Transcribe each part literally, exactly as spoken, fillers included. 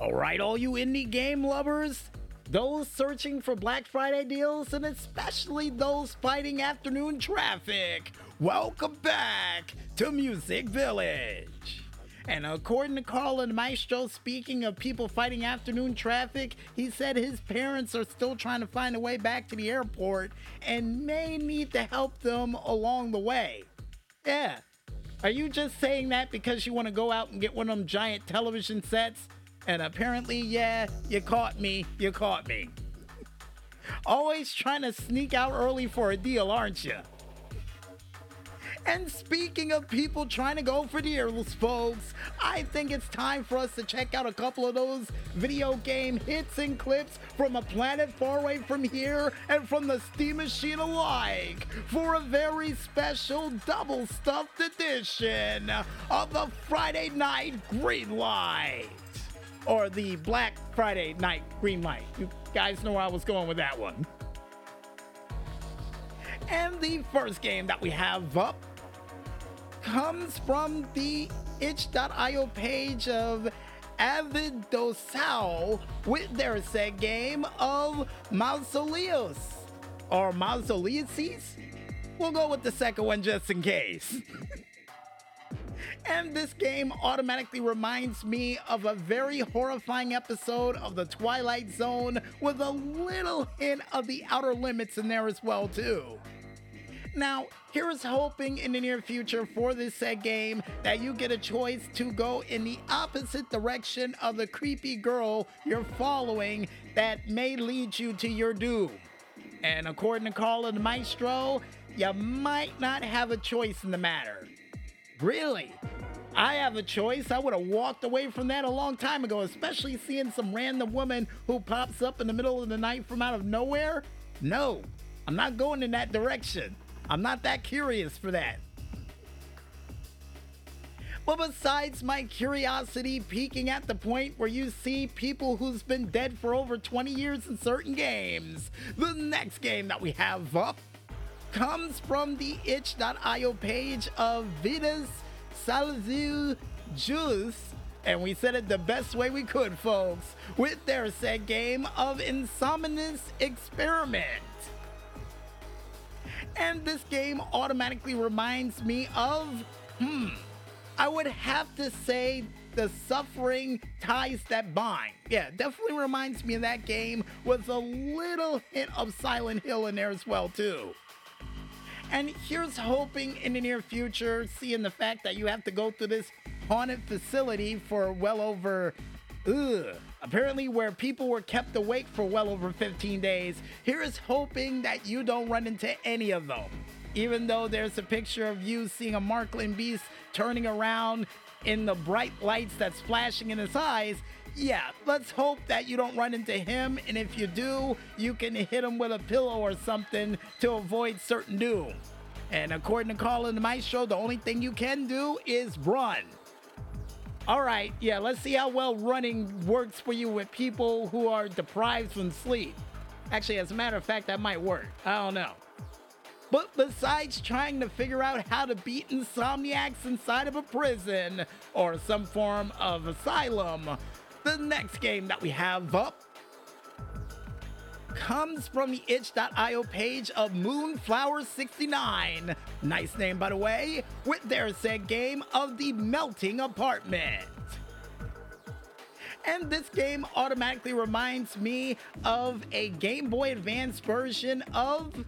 Alright, all you indie game lovers, those searching for Black Friday deals, and especially those fighting afternoon traffic, welcome back to Music Village. And according to Colin Maestro, speaking of people fighting afternoon traffic, he said his parents are still trying to find a way back to the airport and may need to help them along the way. Yeah. Are you just saying that because you want to go out and get one of them giant television sets? And apparently, yeah, you caught me, you caught me. Always trying to sneak out early for a deal, aren't you? And speaking of people trying to go for deals, folks, I think it's time for us to check out a couple of those video game hits and clips from a planet far away from here and from the Steam Machine alike for a very special double stuffed edition of the Friday Night Green Light. Or the Black Friday Night Green Light. You guys know where I was going with that one. And the first game that we have up comes from the itch dot io page of Avid Dosal with their set game of Mausoleos. Or Mausoleos? We'll go with the second one just in case. And this game automatically reminds me of a very horrifying episode of The Twilight Zone with a little hint of The Outer Limits in there as well too. Now, here is hoping in the near future for this said game that you get a choice to go in the opposite direction of the creepy girl you're following that may lead you to your doom. And according to Colin Maestro, you might not have a choice in the matter. Really? I have a choice. I would have walked away from that a long time ago, especially seeing some random woman who pops up in the middle of the night from out of nowhere. No, I'm not going in that direction. I'm not that curious for that. But besides my curiosity peaking at the point where you see people who's been dead for over twenty years in certain games, the next game that we have up comes from the itch dot io page of Vitas. Salazu Juice, and we said it the best way we could, folks, with their said game of Insomnious Experiment. And this game automatically reminds me of, hmm, I would have to say The Suffering Ties That Bind. Yeah, definitely reminds me of that game with a little hint of Silent Hill in there as well, too. And here's hoping in the near future, seeing the fact that you have to go through this haunted facility for well over, ugh, apparently where people were kept awake for well over fifteen days, here is hoping that you don't run into any of them. Even though there's a picture of you seeing a Marklin beast turning around in the bright lights that's flashing in his eyes, yeah, let's hope that you don't run into him, and if you do, you can hit him with a pillow or something to avoid certain doom. And according to Colin Maestro, the only thing you can do is run. Alright, yeah, let's see how well running works for you with people who are deprived from sleep. Actually, as a matter of fact, that might work. I don't know. But besides trying to figure out how to beat insomniacs inside of a prison or some form of asylum, the next game that we have up comes from the itch dot io page of Moonflower sixty-nine, nice name by the way, with their said game of The Melting Apartment. And this game automatically reminds me of a Game Boy Advance version of,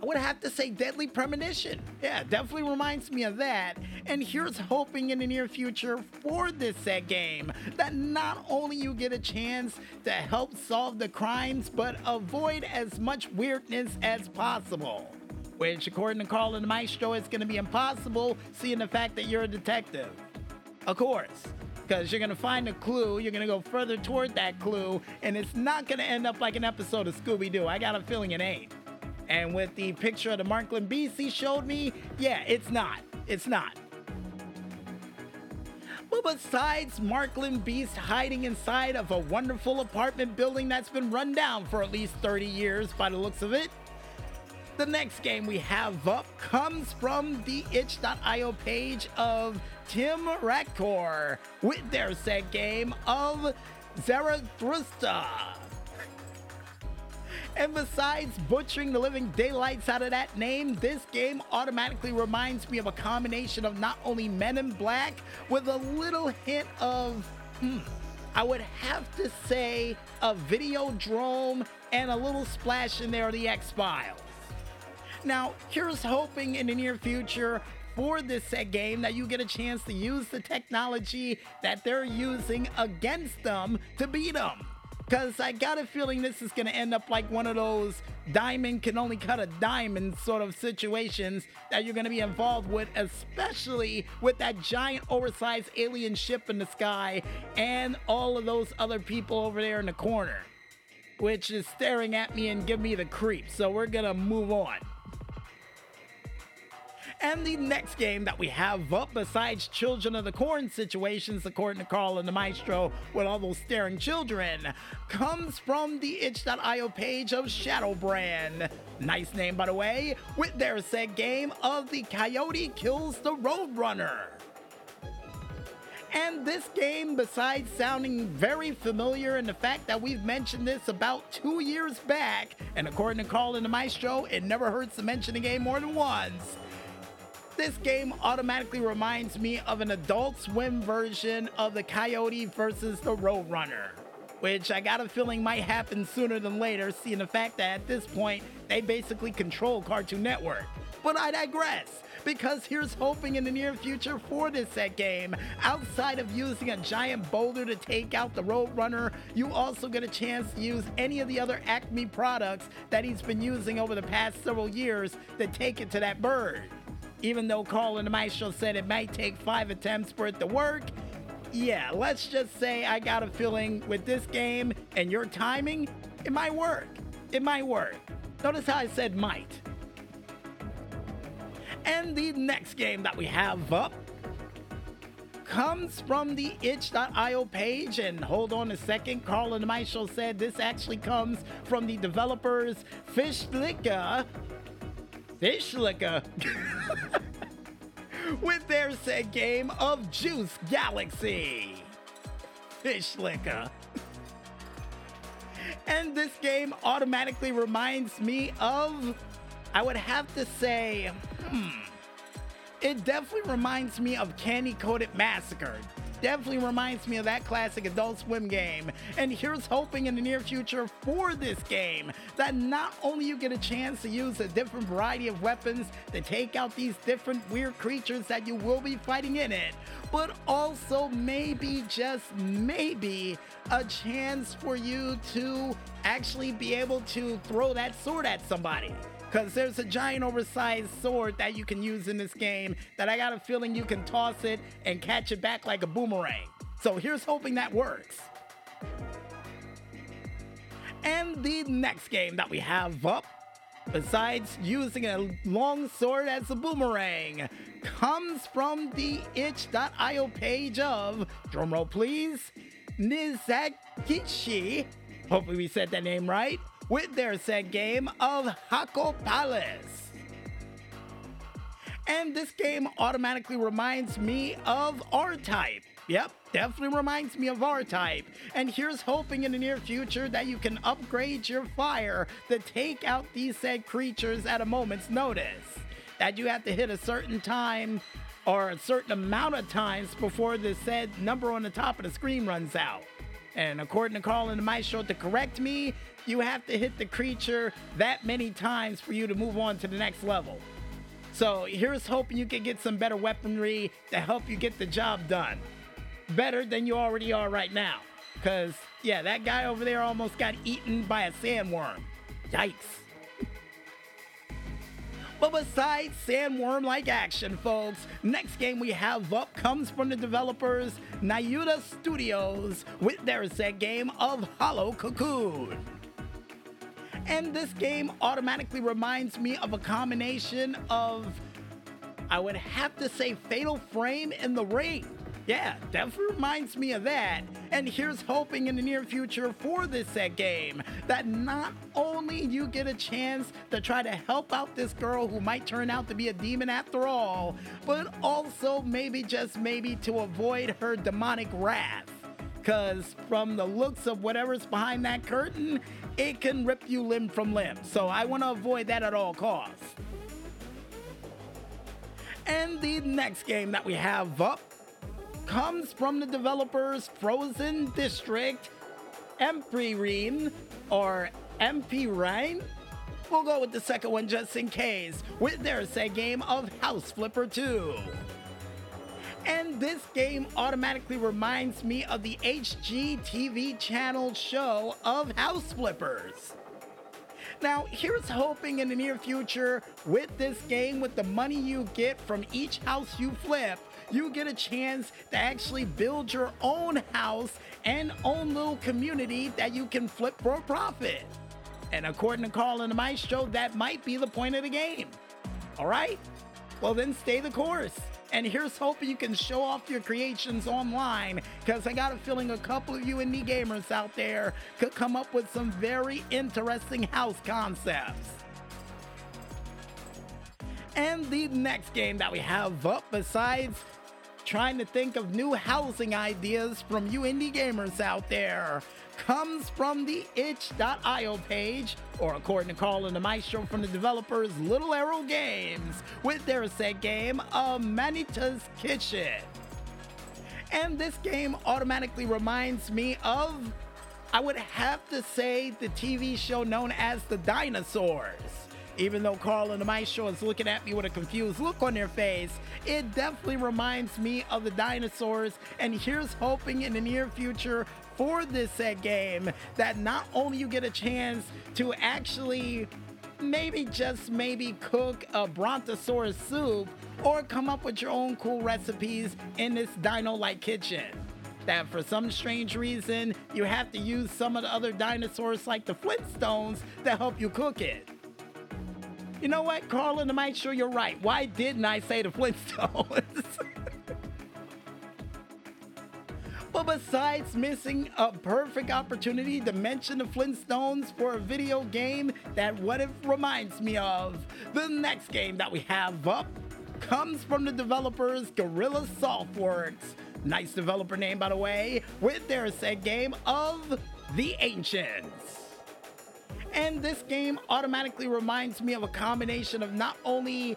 I would have to say, Deadly Premonition. Yeah, definitely reminds me of that. And here's hoping in the near future for this set game that not only you get a chance to help solve the crimes, but avoid as much weirdness as possible. Which, according to Colin Maestro, is going to be impossible seeing the fact that you're a detective. Of course. Because you're going to find a clue, you're going to go further toward that clue, and it's not going to end up like an episode of Scooby-Doo. I got a feeling it ain't. And with the picture of the Marklin beast he showed me, yeah, it's not. It's not. But besides Marklin beast hiding inside of a wonderful apartment building that's been run down for at least thirty years by the looks of it, the next game we have up comes from the itch dot io page of Tim Ratkor with their said game of Zarathustra. And besides butchering the living daylights out of that name, this game automatically reminds me of a combination of not only Men in Black with a little hint of, hmm, I would have to say a Videodrome and a little splash in there of the X-Files. Now, here's hoping in the near future for this set game that you get a chance to use the technology that they're using against them to beat them. Because I got a feeling this is going to end up like one of those diamond can only cut a diamond sort of situations that you're going to be involved with, especially with that giant oversized alien ship in the sky and all of those other people over there in the corner, which is staring at me and give me the creeps. So we're going to move on. And the next game that we have up, besides Children of the Corn situations, according to Colin the Maestro, with all those staring children, comes from the itch dot io page of Shadowbrand. Nice name, by the way, with their said game of The Coyote Kills the Roadrunner. And this game, besides sounding very familiar and the fact that we've mentioned this about two years back, and according to Colin the Maestro, it never hurts to mention the game more than once, this game automatically reminds me of an Adult Swim version of the Coyote versus the Roadrunner, which I got a feeling might happen sooner than later, seeing the fact that at this point, they basically control Cartoon Network. But I digress, because here's hoping in the near future for this set game. Outside of using a giant boulder to take out the Roadrunner, you also get a chance to use any of the other Acme products that he's been using over the past several years to take it to that bird. Even though Colin the Maestro said it might take five attempts for it to work, yeah, let's just say I got a feeling with this game and your timing, it might work. It might work. Notice how I said might. And the next game that we have up comes from the itch dot io page, and hold on a second, Colin the Maestro said this actually comes from the developers Fish Licka, Fish Licka with their said game of Juice Galaxy. Fish Licka. And this game automatically reminds me of, I would have to say, hmm, it definitely reminds me of Candy Coated Massacre. Definitely reminds me of that classic Adult Swim game. And here's hoping in the near future for this game that not only you get a chance to use a different variety of weapons to take out these different weird creatures that you will be fighting in it, but also maybe, just maybe, a chance for you to actually be able to throw that sword at somebody. Because there's a giant oversized sword that you can use in this game that I got a feeling you can toss it and catch it back like a boomerang. So here's hoping that works. And the next game that we have up, besides using a long sword as a boomerang, comes from the itch dot io page of, drumroll please, Nizakichi, hopefully we said that name right, with their said game of Hako Palace. And this game automatically reminds me of R-Type. Yep, definitely reminds me of R-Type. And here's hoping in the near future that you can upgrade your fire to take out these said creatures at a moment's notice. That you have to hit a certain time or a certain amount of times before the said number on the top of the screen runs out. And according to Colin the Maestro, to correct me, you have to hit the creature that many times for you to move on to the next level. So here's hoping you can get some better weaponry to help you get the job done. Better than you already are right now. Because, yeah, that guy over there almost got eaten by a sandworm. Yikes. But besides sandworm-like action, folks, next game we have up comes from the developers Nyuta Studios with their said game of Hollow Cocoon. And this game automatically reminds me of a combination of, I would have to say, Fatal Frame and The Ring. Yeah, definitely reminds me of that. And here's hoping in the near future for this set game that not only you get a chance to try to help out this girl who might turn out to be a demon after all, but also maybe, just maybe, to avoid her demonic wrath. because from the looks of whatever's behind that curtain, it can rip you limb from limb. So I want to avoid that at all costs. And the next game that we have up comes from the developers Frozen District, Empyrean, or Empyrean. We'll go with the second one just in case, with their set game of House Flipper two. And this game automatically reminds me of the H G T V channel show of House Flippers. Now, here's hoping in the near future, with this game, with the money you get from each house you flip, you get a chance to actually build your own house and own little community that you can flip for a profit. And according to Colin Maestro, that might be the point of the game. All right? Well, then stay the course. And here's hoping you can show off your creations online, because I got a feeling a couple of you indie gamers out there could come up with some very interesting house concepts. And the next game that we have up, besides trying to think of new housing ideas from you indie gamers out there, comes from the itch dot io page, or according to Colin the Maestro, from the developers Little Arrow Games, with their set game Amanita's Kitchen. And this game automatically reminds me of, I would have to say, the T V show known as The Dinosaurs. Even though Colin the Maestro is looking at me with a confused look on their face, it definitely reminds me of The Dinosaurs, and here's hoping in the near future for this set game that not only you get a chance to actually maybe just maybe cook a brontosaurus soup or come up with your own cool recipes in this dino-like kitchen, that for some strange reason you have to use some of the other dinosaurs like the Flintstones to help you cook it. You know what, Colin, I might sure you're right. Why didn't I say the Flintstones? But besides missing a perfect opportunity to mention the Flintstones for a video game that what it reminds me of, the next game that we have up comes from the developers Gorilla Softworks. Nice developer name, by the way, with their set game of The Ancients. And this game automatically reminds me of a combination of not only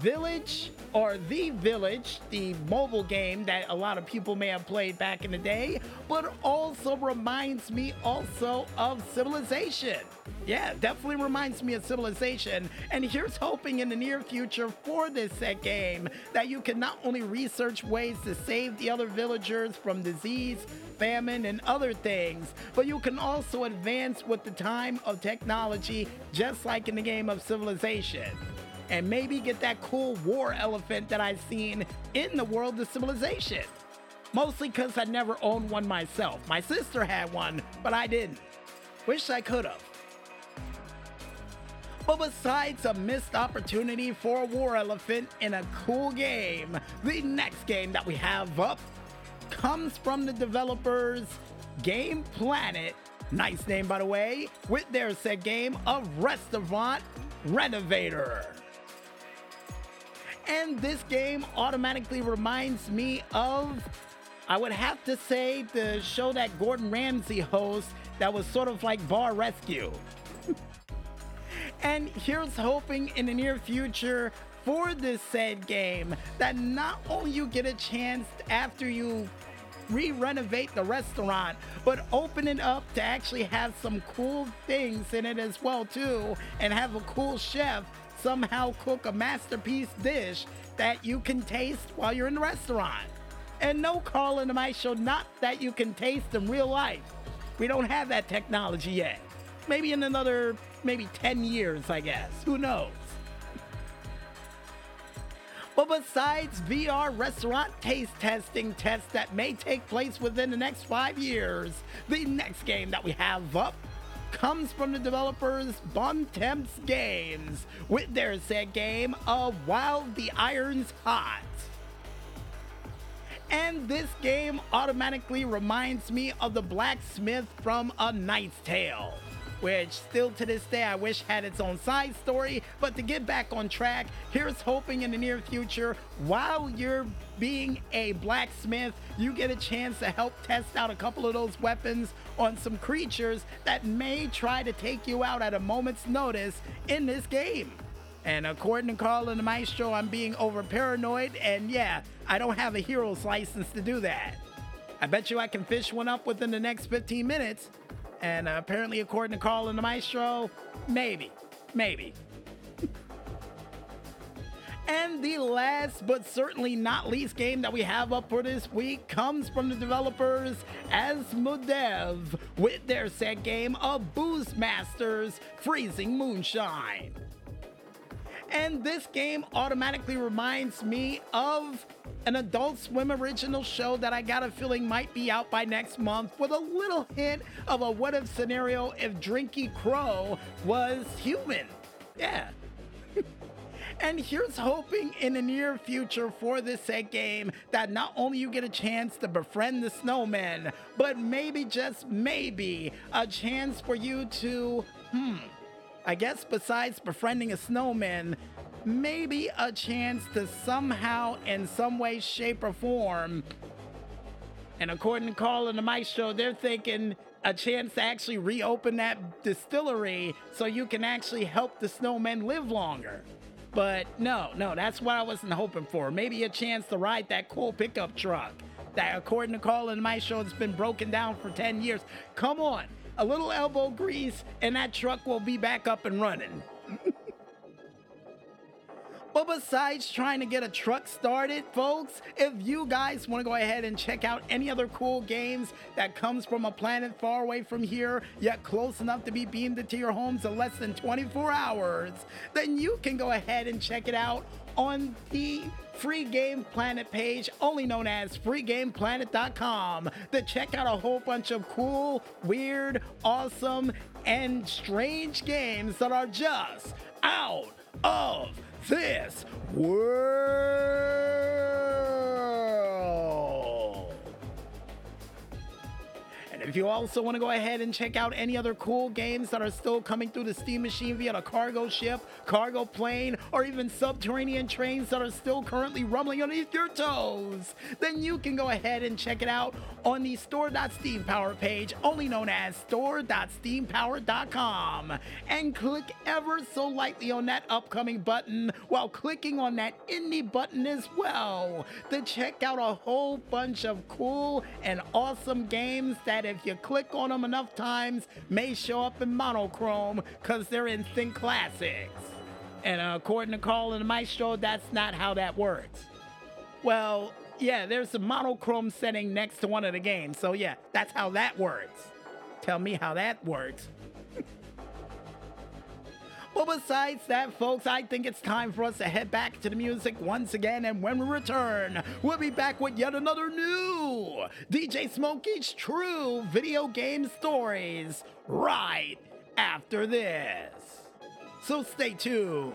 Village or The Village, the mobile game that a lot of people may have played back in the day, but also reminds me also of Civilization. Yeah, definitely reminds me of Civilization. And here's hoping in the near future for this set game that you can not only research ways to save the other villagers from disease, famine, and other things, but you can also advance with the time of technology, just like in the game of Civilization. And maybe get that cool war elephant that I've seen in the world of Civilization. Mostly because I never owned one myself. My sister had one, but I didn't. Wish I could have. But besides a missed opportunity for a war elephant in a cool game, the next game that we have up comes from the developers Game Planet, nice name by the way, with their set game of Restaurant Renovator. And this game automatically reminds me of, I would have to say, the show that Gordon Ramsay hosts that was sort of like Bar Rescue. And here's hoping in the near future for this said game that not only you get a chance after you re-renovate the restaurant, but open it up to actually have some cool things in it as well too, and have a cool chef somehow cook a masterpiece dish that you can taste while you're in the restaurant. And no, Colin and I show, not that you can taste in real life. We don't have that technology yet. Maybe in another maybe ten years, I guess, who knows. But besides V R restaurant taste testing tests that may take place within the next five years, the next game that we have up comes from the developers Buntemps Games with their set game of While the Iron's Hot. And this game automatically reminds me of the blacksmith from A Knight's Tale. which still to this day I wish had its own side story. But to get back on track, here's hoping in the near future, while you're being a blacksmith, you get a chance to help test out a couple of those weapons on some creatures that may try to take you out at a moment's notice in this game. And according to Colin Maestro, I'm being over paranoid, and yeah, I don't have a hero's license to do that. I bet you I can fish one up within the next fifteen minutes. And uh, apparently, according to Colin Maestro, maybe, maybe. And the last, but certainly not least, game that we have up for this week comes from the developers Asmodev with their set game of Boozemasters, Freezing Moonshine. And this game automatically reminds me of an Adult Swim original show that I got a feeling might be out by next month, with a little hint of a what if scenario if Drinky Crow was human. Yeah. And here's hoping in the near future for this set game that not only you get a chance to befriend the snowmen, but maybe, just maybe, a chance for you to, hmm, I guess besides befriending a snowman, maybe a chance to somehow, in some way, shape, or form. And according to Colin and Maestro, they're thinking a chance to actually reopen that distillery so you can actually help the snowmen live longer. But no, no, that's what I wasn't hoping for. Maybe a chance to ride that cool pickup truck that, according to Colin and Maestro, has been broken down for ten years. Come on. A little elbow grease and that truck will be back up and running. But besides trying to get a truck started, folks, if you guys want to go ahead and check out any other cool games that comes from a planet far away from here, yet close enough to be beamed into your homes in less than twenty-four hours, then you can go ahead and check it out on the Free Game Planet page, only known as Free Game Planet dot com, to check out a whole bunch of cool, weird, awesome, and strange games that are just out of this world. And if you also want to go ahead and check out any other cool games that are still coming through the Steam machine via the cargo ship, cargo plane, or even subterranean trains that are still currently rumbling underneath your toes, then you can go ahead and check it out on the store dot steam power page, only known as store dot steam power dot com, and click ever so lightly on that upcoming button while clicking on that indie button as well to check out a whole bunch of cool and awesome games that, if you click on them enough times, may show up in monochrome because they're instant classics. And uh, according to Colin Maestro, that's not how that works. Well, yeah, there's a monochrome setting next to one of the games. So yeah, that's how that works. Tell me how that works. Well, besides that, folks, I think it's time for us to head back to the music once again. And when we return, we'll be back with yet another new D J Smokey's True Video Game Stories right after this. So stay tuned.